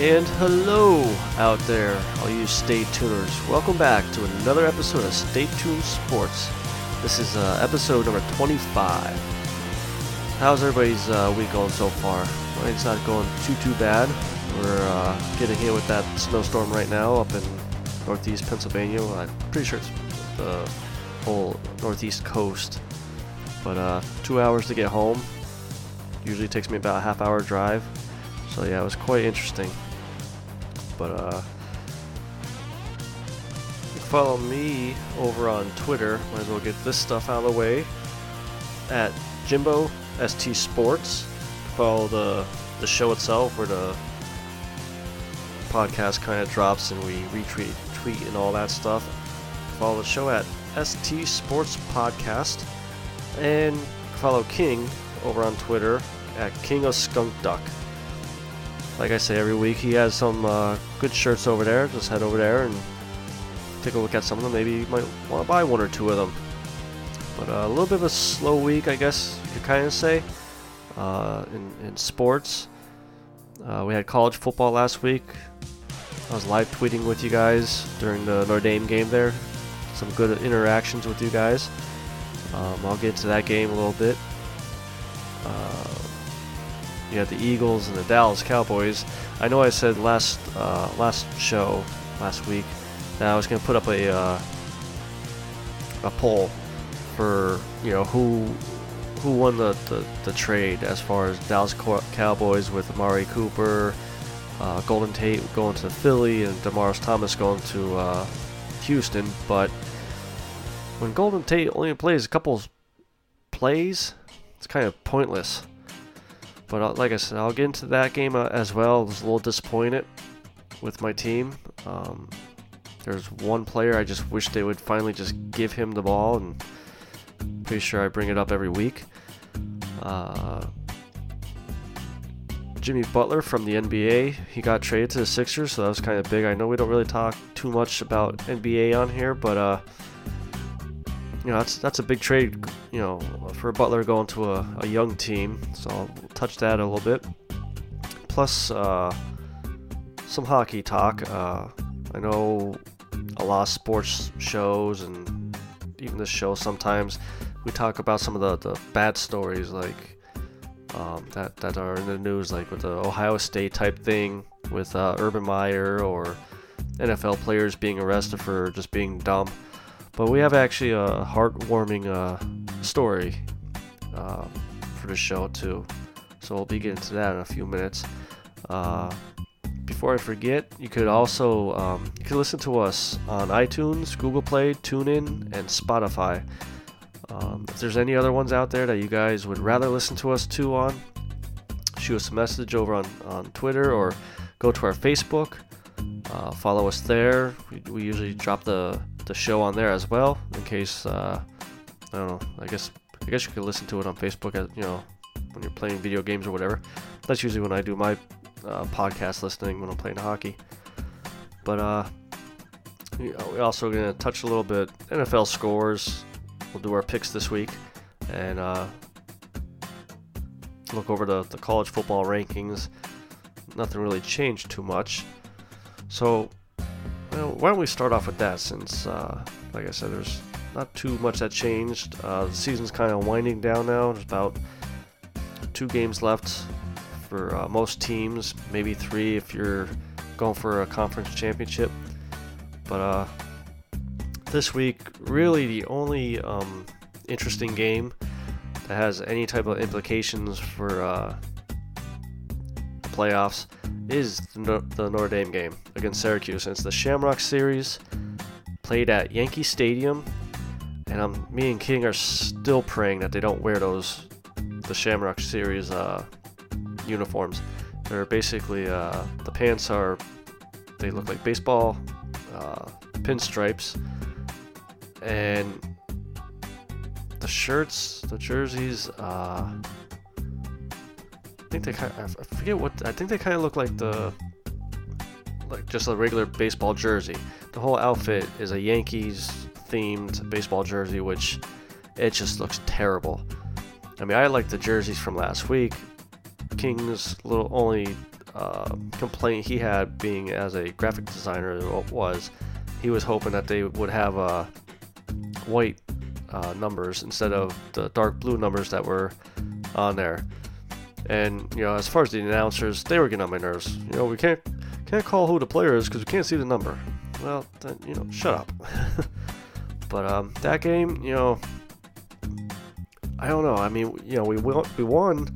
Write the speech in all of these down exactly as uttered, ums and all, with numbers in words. And hello out there, all you Stay Tuners. Welcome back to another episode of Stay Tuned Sports. This is uh, episode number twenty-five. How's everybody's uh, week going so far? It's not going too, too bad. We're uh, getting hit with that snowstorm right now up in northeast Pennsylvania. Well, I'm pretty sure it's the whole northeast coast. But uh, two hours to get home. Usually takes me about a half hour drive. So yeah, it was quite interesting. But uh, you can follow me over on Twitter. Might as well get this stuff out of the way. At Jimbo S T Sports. Follow the the show itself, where the podcast kind of drops and we retweet, tweet, and all that stuff. Follow the show at S T Sports Podcast, and follow King over on Twitter at King of Skunk Duck. Like I say every week, he has some uh, good shirts over there. Just head over there and take a look at some of them. Maybe you might want to buy one or two of them. But uh, a little bit of a slow week, I guess you could kind of say, uh, in, in sports. Uh, we had college football last week. I was live tweeting with you guys during the Notre Dame game there. Some good interactions with you guys. Um, I'll get into that game a little bit. Uh, You had the Eagles and the Dallas Cowboys. I know I said last uh, last show, last week, that I was going to put up a uh, a poll for, you know, who who won the, the, the trade as far as Dallas Cowboys with Amari Cooper, uh, Golden Tate going to Philly, and Demaryius Thomas going to uh, Houston. But when Golden Tate only plays a couple plays, it's kind of pointless. But like I said, I'll get into that game as well. I was a little disappointed with my team. Um, there's one player I just wish they would finally just give him the ball, and I'm pretty sure I bring it up every week. Uh, Jimmy Butler from the N B A, he got traded to the Sixers, so that was kind of big. I know we don't really talk too much about N B A on here, but uh, you know, that's that's a big trade, you know, for Butler going to a, a young team. So I'll touch that a little bit. Plus, uh, some hockey talk. Uh, I know a lot of sports shows and even this show sometimes we talk about some of the, the bad stories like um, that that are in the news, like with the Ohio State type thing with uh, Urban Meyer, or N F L players being arrested for just being dumb. But we have actually a heartwarming uh, story uh, for the show too, so we'll be getting to that in a few minutes. Uh, before I forget, you could also um, you can listen to us on iTunes, Google Play, TuneIn, and Spotify. Um, if there's any other ones out there that you guys would rather listen to us to on, shoot us a message over on, on Twitter, or go to our Facebook. Uh, follow us there. We, we usually drop the the show on there as well, in case uh I don't know, I guess I guess you could listen to it on Facebook as, you know, when you're playing video games or whatever. That's usually when I do my uh, podcast listening, when I'm playing hockey. But uh you know, we're also gonna touch a little bit N F L scores. We'll do our picks this week, and uh look over the, the college football rankings. Nothing really changed too much, so why don't we start off with that, since, uh, like I said, there's not too much that changed. Uh, the season's kind of winding down now. There's about two games left for uh, most teams, maybe three if you're going for a conference championship. But uh, this week, really the only um, interesting game that has any type of implications for uh, the playoffs is the, the Notre Dame game against Syracuse. And it's the Shamrock Series, played at Yankee Stadium, and I'm, me and King are still praying that they don't wear those, the Shamrock Series uh, uniforms. They're basically, uh, the pants are, they look like baseball uh, pinstripes, and the shirts, the jerseys, uh, I think they kind of, I forget what, I think they kind of look like the, like just a regular baseball jersey. The whole outfit is a Yankees themed baseball jersey, which it just looks terrible. I mean, I like the jerseys from last week. King's little only uh, complaint he had being as a graphic designer was he was hoping that they would have uh, white uh, numbers instead of the dark blue numbers that were on there. And, you know, as far as the announcers, they were getting on my nerves. You know, we can't can't call who the player is because we can't see the number. Well, then, you know, shut up. But um, that game, you know, I don't know. I mean, you know, we we won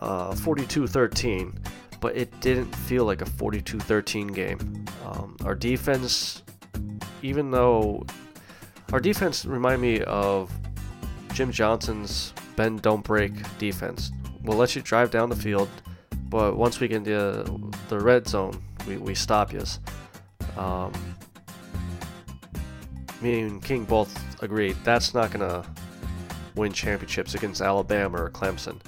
uh, forty-two thirteen, but it didn't feel like a forty-two thirteen game. Um, our defense, even though our defense reminded me of Jim Johnson's bend, don't break defense. We'll let you drive down the field, but once we get into the, the red zone, we, we stop you. Um, me and King both agreed that's not going to win championships against Alabama or Clemson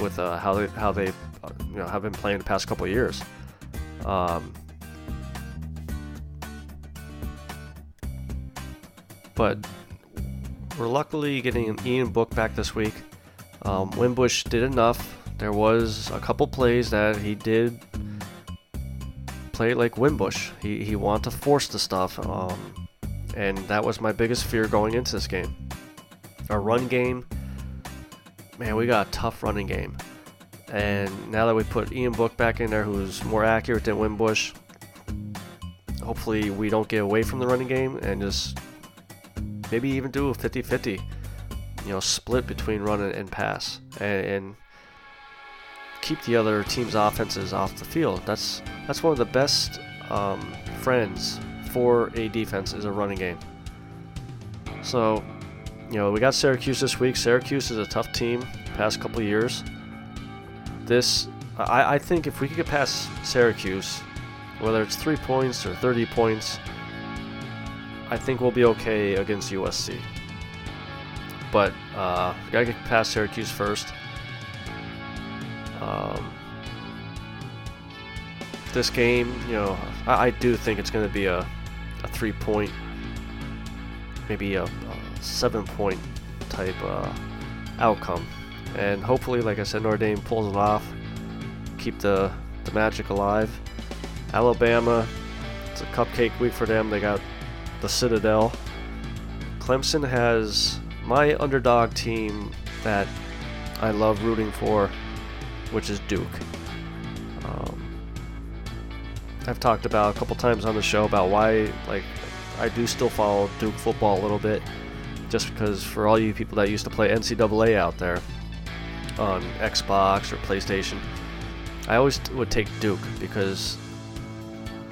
with uh, how they how they uh, you know have been playing the past couple of years. Um, but we're luckily getting Ian Book back this week. Um, Wimbush did enough. There was a couple plays that he did play like Wimbush. He he wanted to force the stuff, um, and that was my biggest fear going into this game. Our run game, man, we got a tough running game. And now that we put Ian Book back in there, who's more accurate than Wimbush, hopefully we don't get away from the running game and just maybe even do a fifty-fifty. You know, split between run and pass, and, and keep the other team's offenses off the field. That's that's one of the best um, friends for a defense is a running game. So, you know, we got Syracuse this week. Syracuse is a tough team the past couple of years. This, I, I think if we could get past Syracuse, whether it's three points or thirty points, I think we'll be okay against U S C. But uh, we gotta get past Syracuse first. Um, this game, you know, I, I do think it's gonna be a, a three-point, maybe a, a seven-point type uh, outcome, and hopefully, like I said, Notre Dame pulls it off, keep the the magic alive. Alabama, it's a cupcake week for them. They got the Citadel. Clemson has my underdog team that I love rooting for, which is Duke. Um, I've talked about a couple times on the show about why, like, I do still follow Duke football a little bit, just because for all you people that used to play N C double A out there on Xbox or PlayStation, I always would take Duke because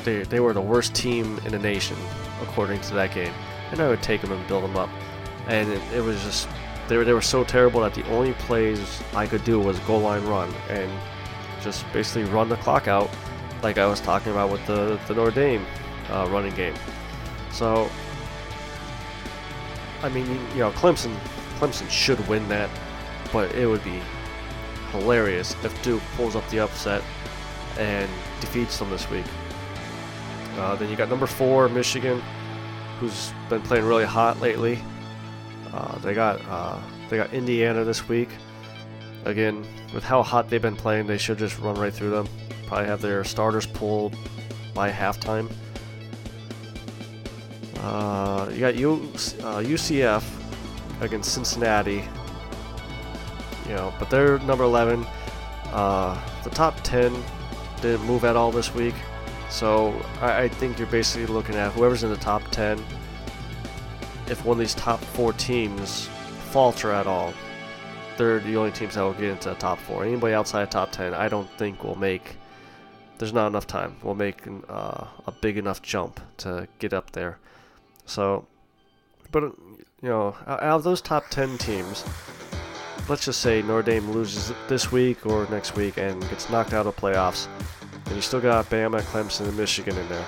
they they were the worst team in the nation according to that game, and I would take them and build them up. And it, it was just, they were, they were so terrible that the only plays I could do was goal line run and just basically run the clock out, like I was talking about with the, the Notre Dame uh, running game. So, I mean, you know, Clemson, Clemson should win that, but it would be hilarious if Duke pulls up the upset and defeats them this week. Uh, then you got number four, Michigan, who's been playing really hot lately. Uh, they got uh, they got Indiana this week. Again, with how hot they've been playing, they should just run right through them. Probably have their starters pulled by halftime. Uh, you got U- uh, U C F against Cincinnati. You know, but they're number eleven. Uh, the top ten didn't move at all this week, so I, I think you're basically looking at whoever's in the top ten. If one of these top four teams falter at all, they're the only teams that will get into the top four. Anybody outside of top ten, I don't think will make, there's not enough time, will make uh, a big enough jump to get up there. So, but, you know, out of those top ten teams, let's just say Notre Dame loses this week or next week and gets knocked out of the playoffs, and you still got Alabama, Clemson, and Michigan in there.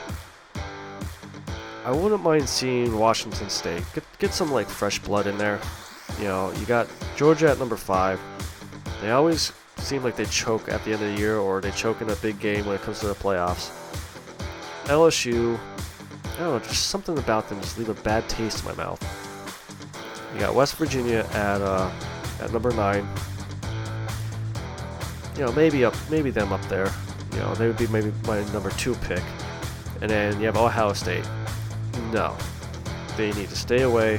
I wouldn't mind seeing Washington State. Get, get some, like, fresh blood in there. You know, you got Georgia at number five. They always seem like they choke at the end of the year, or they choke in a big game when it comes to the playoffs. L S U, I don't know, just something about them just leave a bad taste in my mouth. You got West Virginia at uh, at number nine. You know, maybe up, maybe them up there. You know, they would be maybe my number two pick. And then you have Ohio State. No. They need to stay away.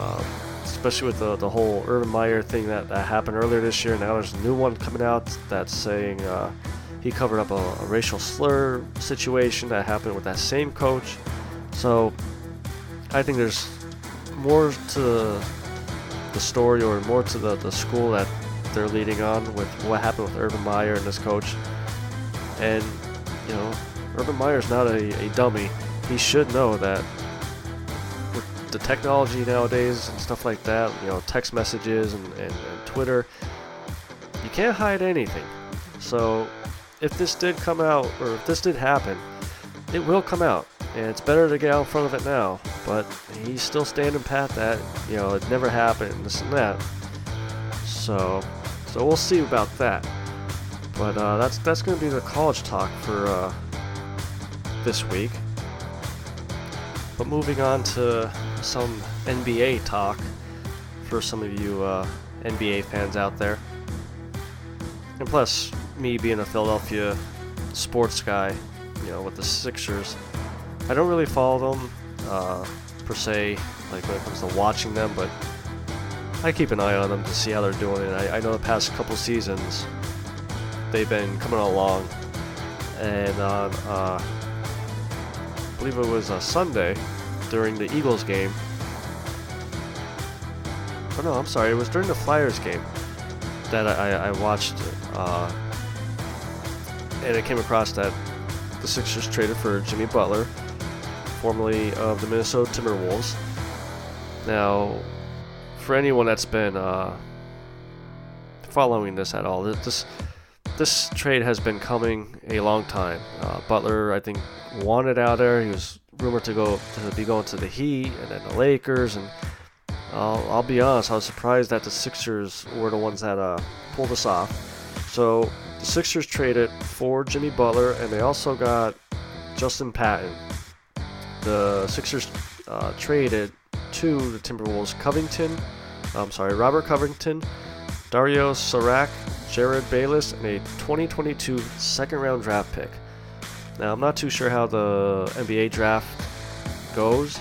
Um, especially with the, the whole Urban Meyer thing that, that happened earlier this year. Now there's a new one coming out that's saying uh, he covered up a, a racial slur situation that happened with that same coach. So I think there's more to the story or more to the, the school that they're leading on with what happened with Urban Meyer and this coach. And, you know, Urban Meyer's not a, a dummy. He should know that with the technology nowadays and stuff like that, you know, text messages and, and, and Twitter, you can't hide anything. So if this did come out, or if this did happen, it will come out. And it's better to get out in front of it now. But he's still standing pat that, you know, it never happened, this and that. So so we'll see about that. But uh, that's that's going to be the college talk for uh, this week. But moving on to some N B A talk for some of you uh, N B A fans out there. And plus, me being a Philadelphia sports guy, you know, with the Sixers, I don't really follow them, uh, per se, like when it comes to watching them, but I keep an eye on them to see how they're doing. And I, I know the past couple seasons, they've been coming along. And on, uh, I believe it was a Sunday during the Eagles game. Oh no, I'm sorry, it was during the Flyers game that I, I watched, uh, and it came across that the Sixers traded for Jimmy Butler, formerly of the Minnesota Timberwolves. Now, for anyone that's been uh, following this at all, this this trade has been coming a long time. Uh, Butler, I think, wanted out there. He was rumored to go to be going to the Heat and then the Lakers. And I'll, I'll be honest, I was surprised that the Sixers were the ones that uh, pulled this off. So the Sixers traded for Jimmy Butler, and they also got Justin Patton. The Sixers uh, traded to the Timberwolves Covington, I'm sorry, Robert Covington, Dario Saric, Jared Bayless, and a twenty twenty-two second-round draft pick. Now, I'm not too sure how the N B A draft goes,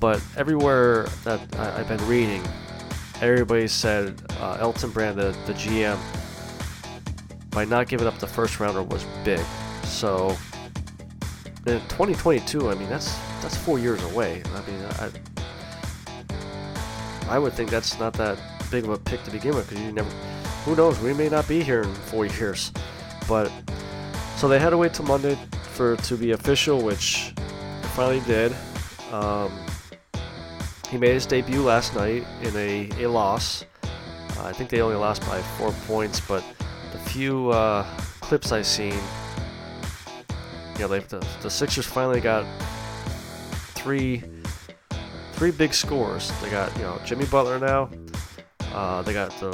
but everywhere that I, I've been reading, everybody said uh, Elton Brand, the, the G M, by not giving up the first-rounder was big. So, in twenty twenty-two, I mean, that's that's four years away. I mean, I... I would think that's not that big of a pick to begin with, because you never, who knows, we may not be here in four years. But so they had to wait till Monday for it to be official, which they finally did. Um, he made his debut last night in a, a loss. Uh, I think they only lost by four points, but the few uh, clips I've seen, you know, they've, the, the Sixers finally got three. Three big scores. They got, you know, Jimmy Butler now. Uh, they got the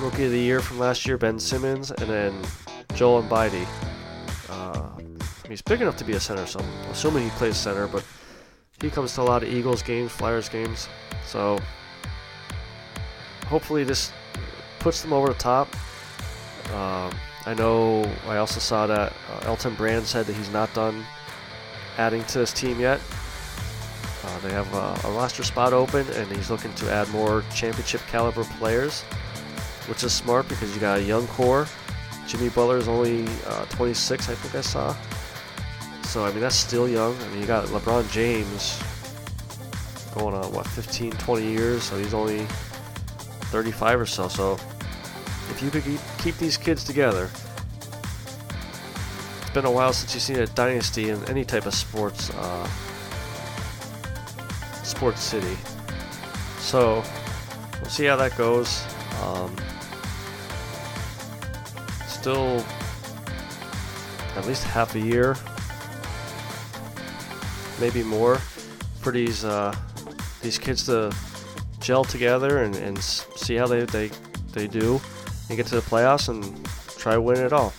Rookie of the Year from last year, Ben Simmons, and then Joel Embiid. Uh, he's big enough to be a center, so I'm assuming he plays center, but he comes to a lot of Eagles games, Flyers games. So hopefully this puts them over the top. Um, I know I also saw that uh, Elton Brand said that he's not done adding to his team yet. Uh, they have a, a roster spot open, and he's looking to add more championship-caliber players, which is smart because you got a young core. Jimmy Butler is only uh, twenty-six, I think I saw. So, I mean, that's still young. I mean, you got LeBron James going on, what, fifteen, twenty years, so he's only thirty-five or so. So, if you could keep these kids together, it's been a while since you've seen a dynasty in any type of sports uh Sports City. So we'll see how that goes. Um, still at least half a year, maybe more, for these uh, these kids to gel together and, and see how they, they they do and get to the playoffs and try to win it all.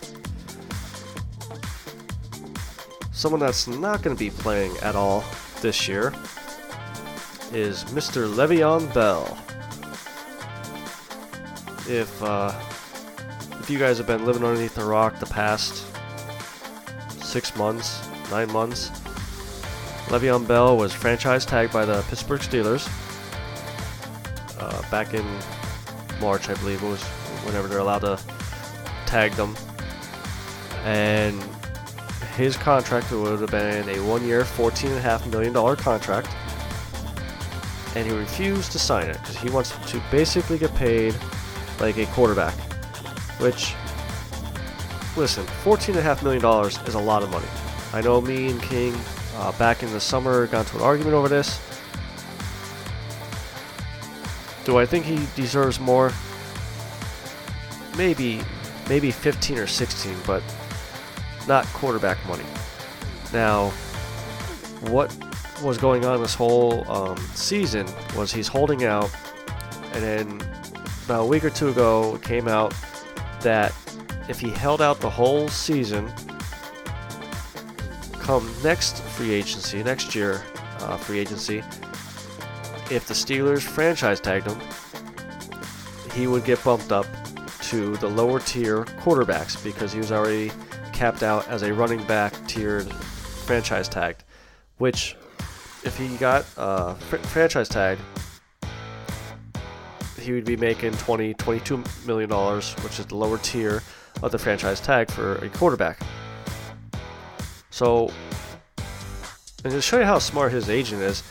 Someone that's not going to be playing at all this year is Mister Le'Veon Bell. If uh, if you guys have been living underneath the rock the past six months, nine months, Le'Veon Bell was franchise tagged by the Pittsburgh Steelers uh, back in March, I believe it was, whenever they're allowed to tag them. And his contract would have been a one-year, fourteen point five million dollars contract. And he refused to sign it because he wants to basically get paid like a quarterback. Which, listen, fourteen point five million dollars is a lot of money. I know me and King uh, back in the summer got into an argument over this. Do I think he deserves more? Maybe, maybe fifteen or sixteen, but not quarterback money. Now, what was going on this whole um, season was he's holding out, and then about a week or two ago it came out that if he held out the whole season, come next free agency, next year uh, free agency, if the Steelers franchise tagged him, he would get bumped up to the lower tier quarterbacks because he was already capped out as a running back tiered franchise tagged, which if he got uh, fr- franchise tagged, he would be making twenty, twenty-two million dollars, which is the lower tier of the franchise tag for a quarterback. So, and to show you how smart his agent is,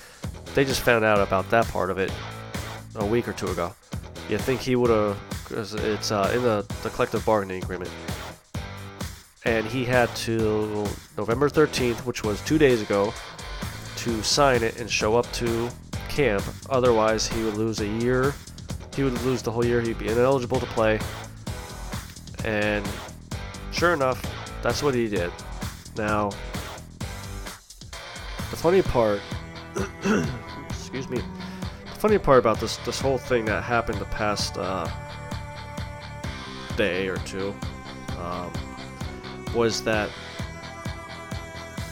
they just found out about that part of it a week or two ago. You think he would have, because it's uh, in the, the collective bargaining agreement. And he had till November thirteenth, which was two days ago, to sign it and show up to camp. Otherwise, he would lose a year. He would lose the whole year. He'd be ineligible to play. And sure enough, that's what he did. Now, the funny part, excuse me, the funny part about this this whole thing that happened the past uh, day or two um, was that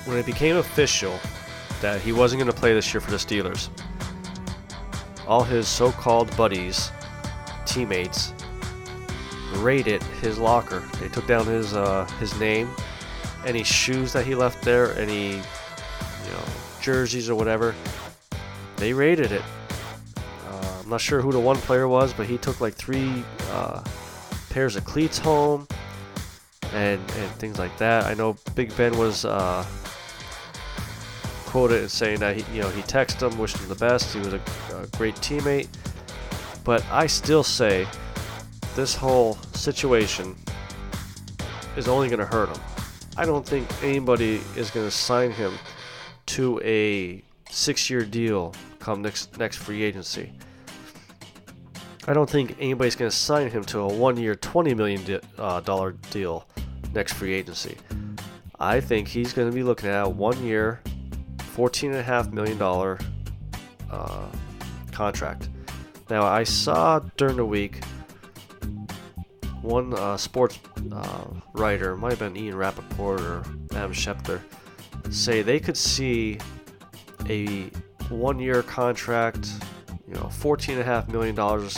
when it became official that he wasn't going to play this year for the Steelers, all his so-called buddies, teammates, raided his locker. They took down his uh, his name, any shoes that he left there, any, you know, jerseys or whatever. They raided it. Uh, I'm not sure who the one player was, but he took like three uh, pairs of cleats home and and things like that. I know Big Ben was Uh, quoted and saying that he, you know, he texted him, wished him the best. He was a, a great teammate, but I still say this whole situation is only going to hurt him. I don't think anybody is going to sign him to a six-year deal come next next free agency. I don't think anybody's going to sign him to a one-year, twenty million dollars uh, deal next free agency. I think he's going to be looking at one year. fourteen point five million dollars uh, contract. Now, I saw during the week one uh, sports uh, writer, might have been Ian Rappaport or Adam Schefter, say they could see a one-year contract, you know, fourteen point five million dollars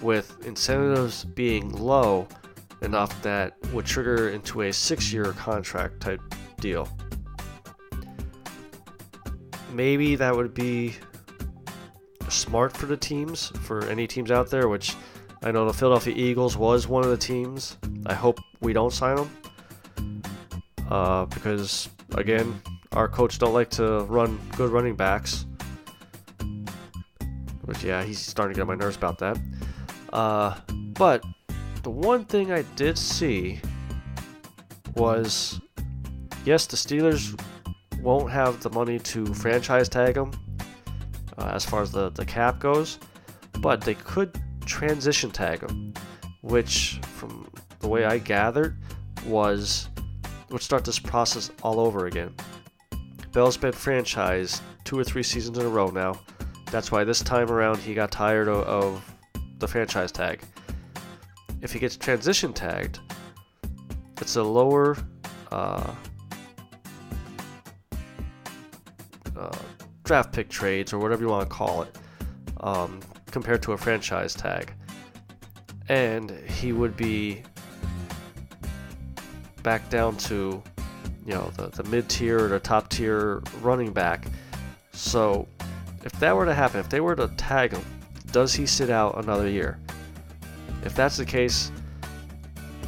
with incentives being low enough that would trigger into a six-year contract type deal. Maybe that would be smart for the teams, for any teams out there, which I know the Philadelphia Eagles was one of the teams. I hope we don't sign them uh, because, again, our coach don't like to run good running backs. Which, yeah, he's starting to get on my nerves about that. Uh, but the one thing I did see was, yes, the Steelers won't have the money to franchise tag him uh, as far as the, the cap goes, but they could transition tag him, which from the way I gathered was would start this process all over again. Bell's been franchised two or three seasons in a row now. That's why this time around he got tired of, of the franchise tag. If he gets transition tagged, it's a lower uh, Uh, draft pick trades or whatever you want to call it um, compared to a franchise tag, and he would be back down to, you know, the, the mid-tier or the top-tier running back. So if that were to happen, if they were to tag him, does he sit out another year? If that's the case,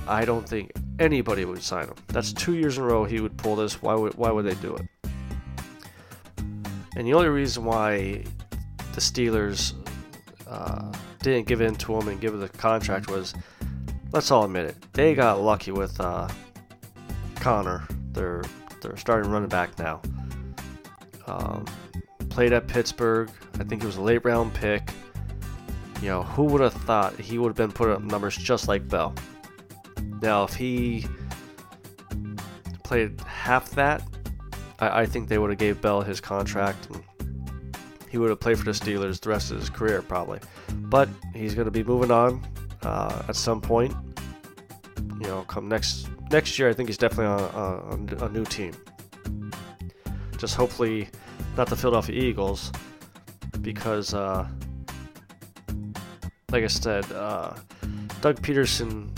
I don't think anybody would sign him. That's two years in a row he would pull this. Why would why would they do it? And the only reason why the Steelers uh, didn't give in to him and give him the contract was, let's all admit it, they got lucky with uh, Connor, their their starting running back now. Um, played at Pittsburgh. I think it was a late round pick. You know, who would have thought he would have been putting up numbers just like Bell? Now, if he played half that, I, I think they would have gave Bell his contract, and he would have played for the Steelers the rest of his career probably. But he's going to be moving on uh, at some point. You know, come next next year, I think he's definitely on a, a, a new team. Just hopefully not the Philadelphia Eagles, because, uh, like I said, uh, Doug Peterson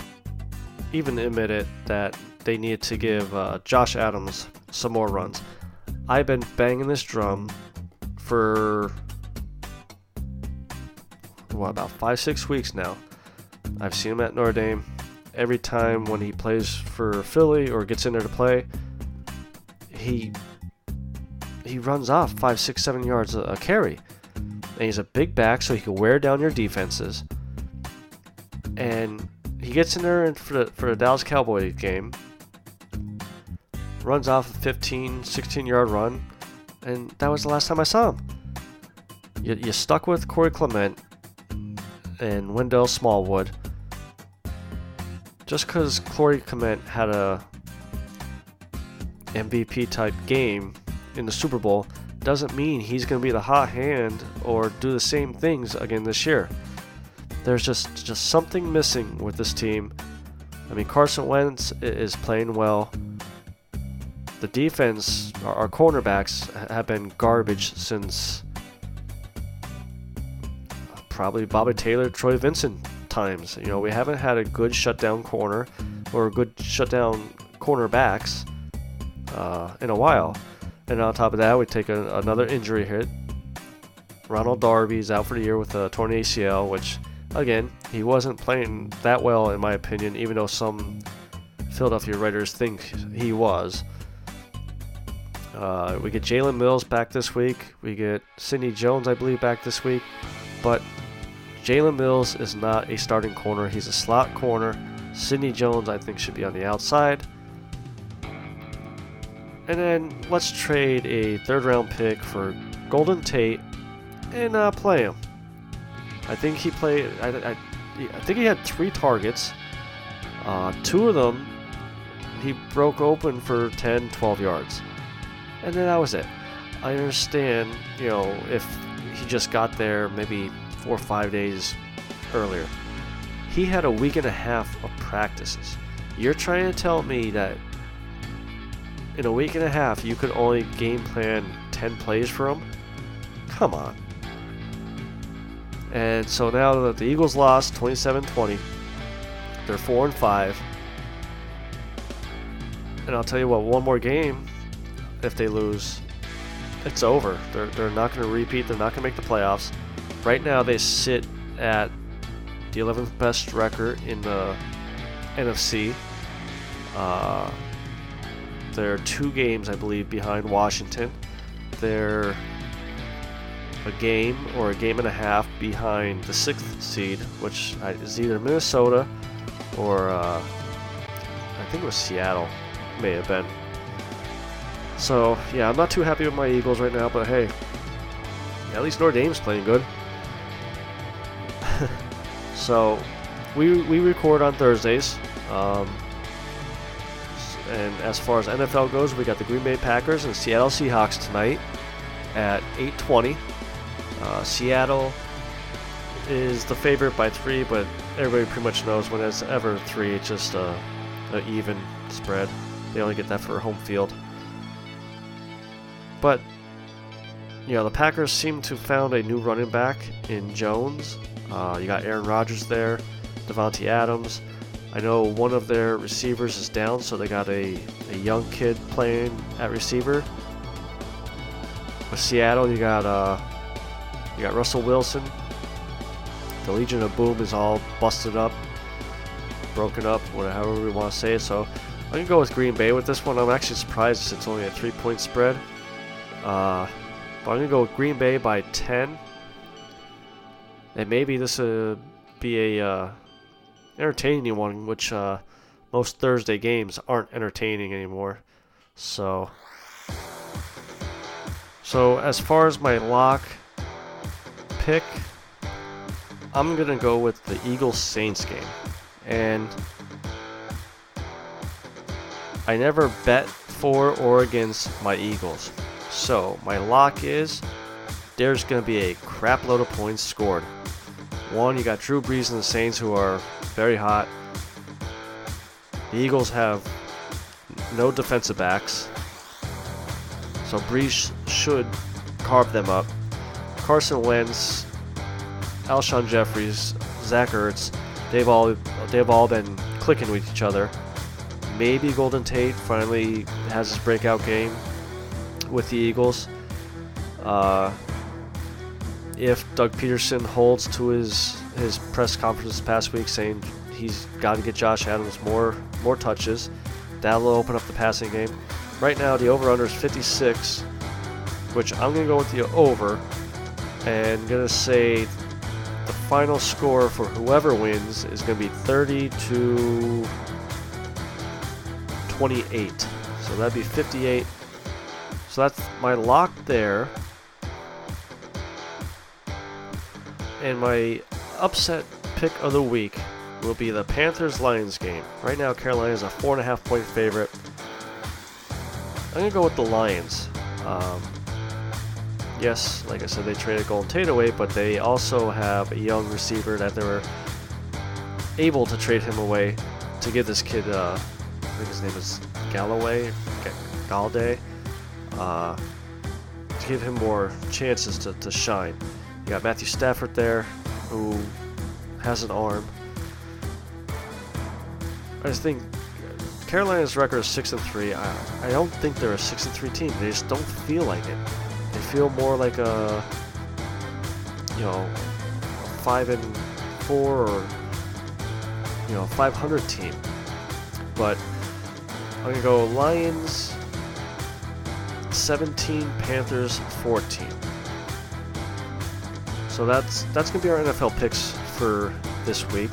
even admitted that they needed to give uh, Josh Adams some more runs. I've been banging this drum for, what, about five, six weeks now. I've seen him at Notre Dame. Every time when he plays for Philly or gets in there to play, he he runs off five, six, seven yards a, a carry. And he's a big back, so he can wear down your defenses. And he gets in there for the, for the Dallas Cowboys game, runs off a fifteen, sixteen-yard run, and that was the last time I saw him. You, you stuck with Corey Clement and Wendell Smallwood. Just because Corey Clement had a M V P-type game in the Super Bowl doesn't mean he's going to be the hot hand or do the same things again this year. There's just, just something missing with this team. I mean, Carson Wentz is playing well. The defense, our cornerbacks, have been garbage since probably Bobby Taylor, Troy Vincent times. You know, we haven't had a good shutdown corner or good shutdown cornerbacks uh, in a while. And on top of that, we take a, another injury hit. Ronald Darby is out for the year with a torn A C L, which, again, he wasn't playing that well, in my opinion, even though some Philadelphia writers think he was. Uh, we get Jalen Mills back this week. We get Sidney Jones, I believe, back this week. But Jalen Mills is not a starting corner. He's a slot corner. Sidney Jones, I think, should be on the outside. And then let's trade a third-round pick for Golden Tate and uh, play him. I think he played. I, I, I think he had three targets. Uh, two of them, he broke open for ten, twelve yards, and then that was it. I understand, you know, if he just got there maybe four or five days earlier. He had a week and a half of practices. You're trying to tell me that in a week and a half, you could only game plan ten plays for him? Come on. And so now that the Eagles lost twenty-seven twenty, they're four and five. And I'll tell you what, one more game, if they lose, it's over. They're, they're not going to repeat. They're not going to make the playoffs. Right now, they sit at the eleventh best record in the N F C. Uh... They're two games, I believe, behind Washington. They're a game or a game and a half behind the sixth seed, which is either Minnesota or uh, I think it was Seattle, may have been. So, yeah, I'm not too happy with my Eagles right now, but hey, at least Notre Dame's playing good. So, we we record on Thursdays. Um... And as far as N F L goes, we got the Green Bay Packers and Seattle Seahawks tonight at eight twenty. Uh, Seattle is the favorite by three, but everybody pretty much knows when it's ever three, it's just an even spread. They only get that for home field. But, you know, the Packers seem to have found a new running back in Jones. Uh, you got Aaron Rodgers there. Devontae Adams. I know one of their receivers is down, so they got a, a young kid playing at receiver. With Seattle, you got uh, you got Russell Wilson. The Legion of Boom is all busted up, broken up, whatever we want to say it. So I'm going to go with Green Bay with this one. I'm actually surprised it's only a three-point spread. Uh, but I'm going to go with Green Bay by ten. And maybe this will be a uh, entertaining one, which uh, most Thursday games aren't entertaining anymore. So... So as far as my lock pick, I'm going to go with the Eagles-Saints game. And I never bet for or against my Eagles. So my lock is there's going to be a crap load of points scored. One, you got Drew Brees and the Saints, who are very hot. The Eagles have no defensive backs. So Brees should carve them up. Carson Wentz, Alshon Jeffries, Zach Ertz, they've all they've all been clicking with each other. Maybe Golden Tate finally has his breakout game with the Eagles. Uh, if Doug Peterson holds to his his press conference this past week saying he's got to get Josh Adams more more touches, that'll open up the passing game. Right now, the over-under is fifty-six, which I'm going to go with the over, and going to say the final score for whoever wins is going to be thirty to twenty-eight. So that'd be fifty-eight. So that's my lock there. And my upset pick of the week will be the Panthers-Lions game. Right now, Carolina is a four and a half point favorite. I'm going to go with the Lions. Um, yes, like I said, they traded Golden Tate away, but they also have a young receiver that they were able to trade him away to give this kid, uh, I think his name is Galloway, Galladay, uh, to give him more chances to, to shine. You got Matthew Stafford there, who has an arm. I just think Carolina's record is six and three. I, I don't think they're a six and three team. They just don't feel like it. They feel more like a, you know, five and four or, you know, five hundred team. But I'm going to go Lions seventeen, Panthers fourteen. So that's, that's going to be our N F L picks for this week.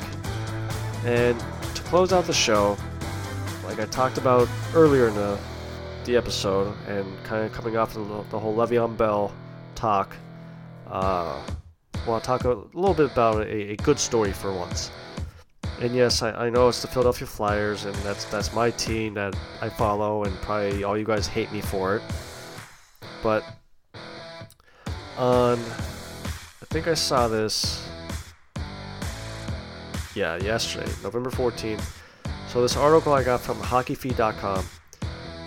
And to close out the show, like I talked about earlier in the, the episode, and kind of coming off of the, the whole Le'Veon Bell talk, uh, I want to talk a little bit about a, a good story for once. And yes, I, I know it's the Philadelphia Flyers, and that's that's my team that I follow, and probably all you guys hate me for it. But on, I think I saw this, yeah, yesterday, November fourteenth. So this article I got from hockey feed dot com,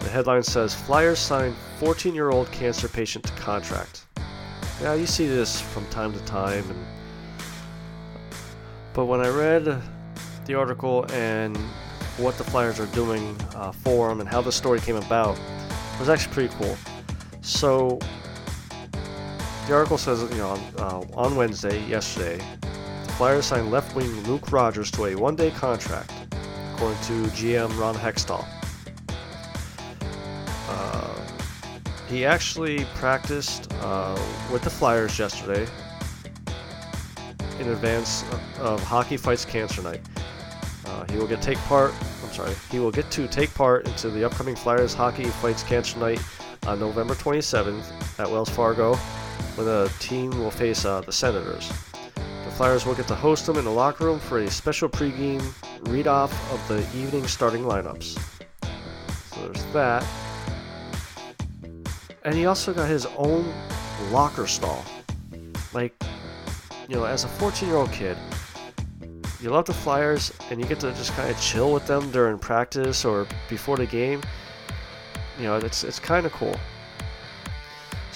the headline says, Flyers sign fourteen-year-old cancer patient to contract. Now, you see this from time to time, and but when I read the article and what the Flyers are doing uh, for him and how the story came about, it was actually pretty cool. So the article says, you know, uh, on Wednesday, yesterday, the Flyers signed left wing Luke Rogers to a one-day contract, according to G M Ron Hextall. Uh, he actually practiced uh, with the Flyers yesterday in advance of Hockey Fights Cancer Night. Uh, he will get take part. I'm sorry. He will get to take part into the upcoming Flyers Hockey Fights Cancer Night on November twenty-seventh at Wells Fargo, where the team will face uh, the Senators. The Flyers will get to host them in the locker room for a special pregame read-off of the evening starting lineups. So there's that. And he also got his own locker stall. Like, you know, as a fourteen-year-old kid, you love the Flyers, and you get to just kind of chill with them during practice or before the game. You know, it's, it's kind of cool.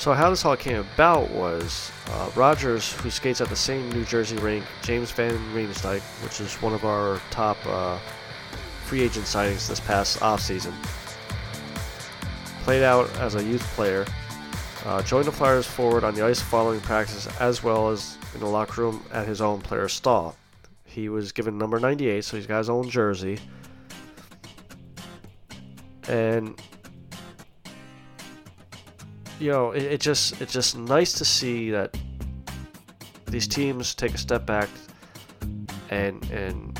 So how this all came about was uh, Rogers, who skates at the same New Jersey rink, James Van Riemsdyk, which is one of our top uh, free agent signings this past offseason, played out as a youth player, uh, joined the Flyers forward on the ice following practice as well as in the locker room at his own player stall. He was given number ninety-eight, so he's got his own jersey. And, you know, it, it just it's just nice to see that these teams take a step back and and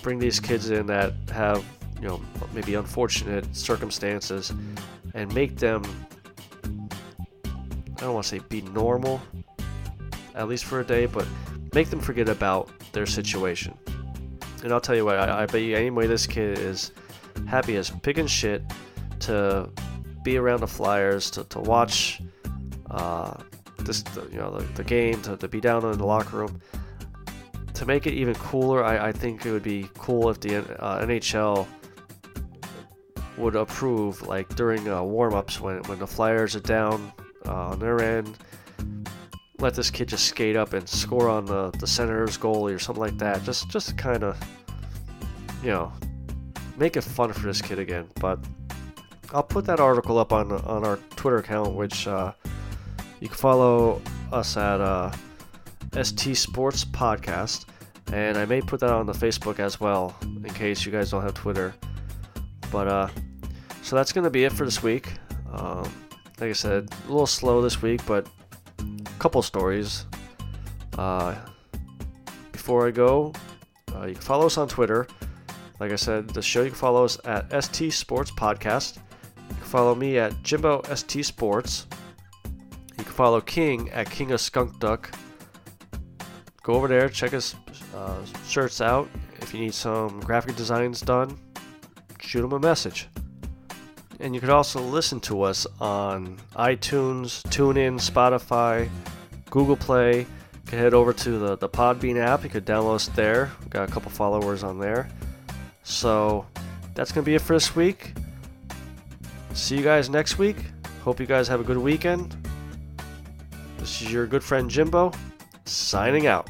bring these kids in that have, you know, maybe unfortunate circumstances and make them, I don't want to say be normal, at least for a day, but make them forget about their situation. And I'll tell you what, I, I bet you anyway this kid is happy as pig and shit to be around the Flyers, to, to watch uh, this, the, you know, the, the game, to, to be down in the locker room. To make it even cooler, I, I think it would be cool if the uh, N H L would approve, like during uh, warm-ups when, when the Flyers are down uh, on their end, let this kid just skate up and score on the, the Senators goalie or something like that. Just, just kind of, you know, make it fun for this kid again. But I'll put that article up on on our Twitter account, which uh, you can follow us at uh, S T Sports Podcast, and I may put that on the Facebook as well in case you guys don't have Twitter. But uh, so that's gonna be it for this week. Um, like I said, a little slow this week, but a couple stories. Uh, before I go, uh, you can follow us on Twitter. Like I said, the show, you can follow us at S T Sports Podcast. You can follow me at Jimbo S T Sports. You can follow King at King of Skunk Duck. Go over there, check his uh, shirts out. If you need some graphic designs done, shoot him a message. And you can also listen to us on iTunes, TuneIn, Spotify, Google Play. You can head over to the, the Podbean app. You could download us there. We've got a couple followers on there. So that's going to be it for this week. See you guys next week. Hope you guys have a good weekend. This is your good friend Jimbo, signing out.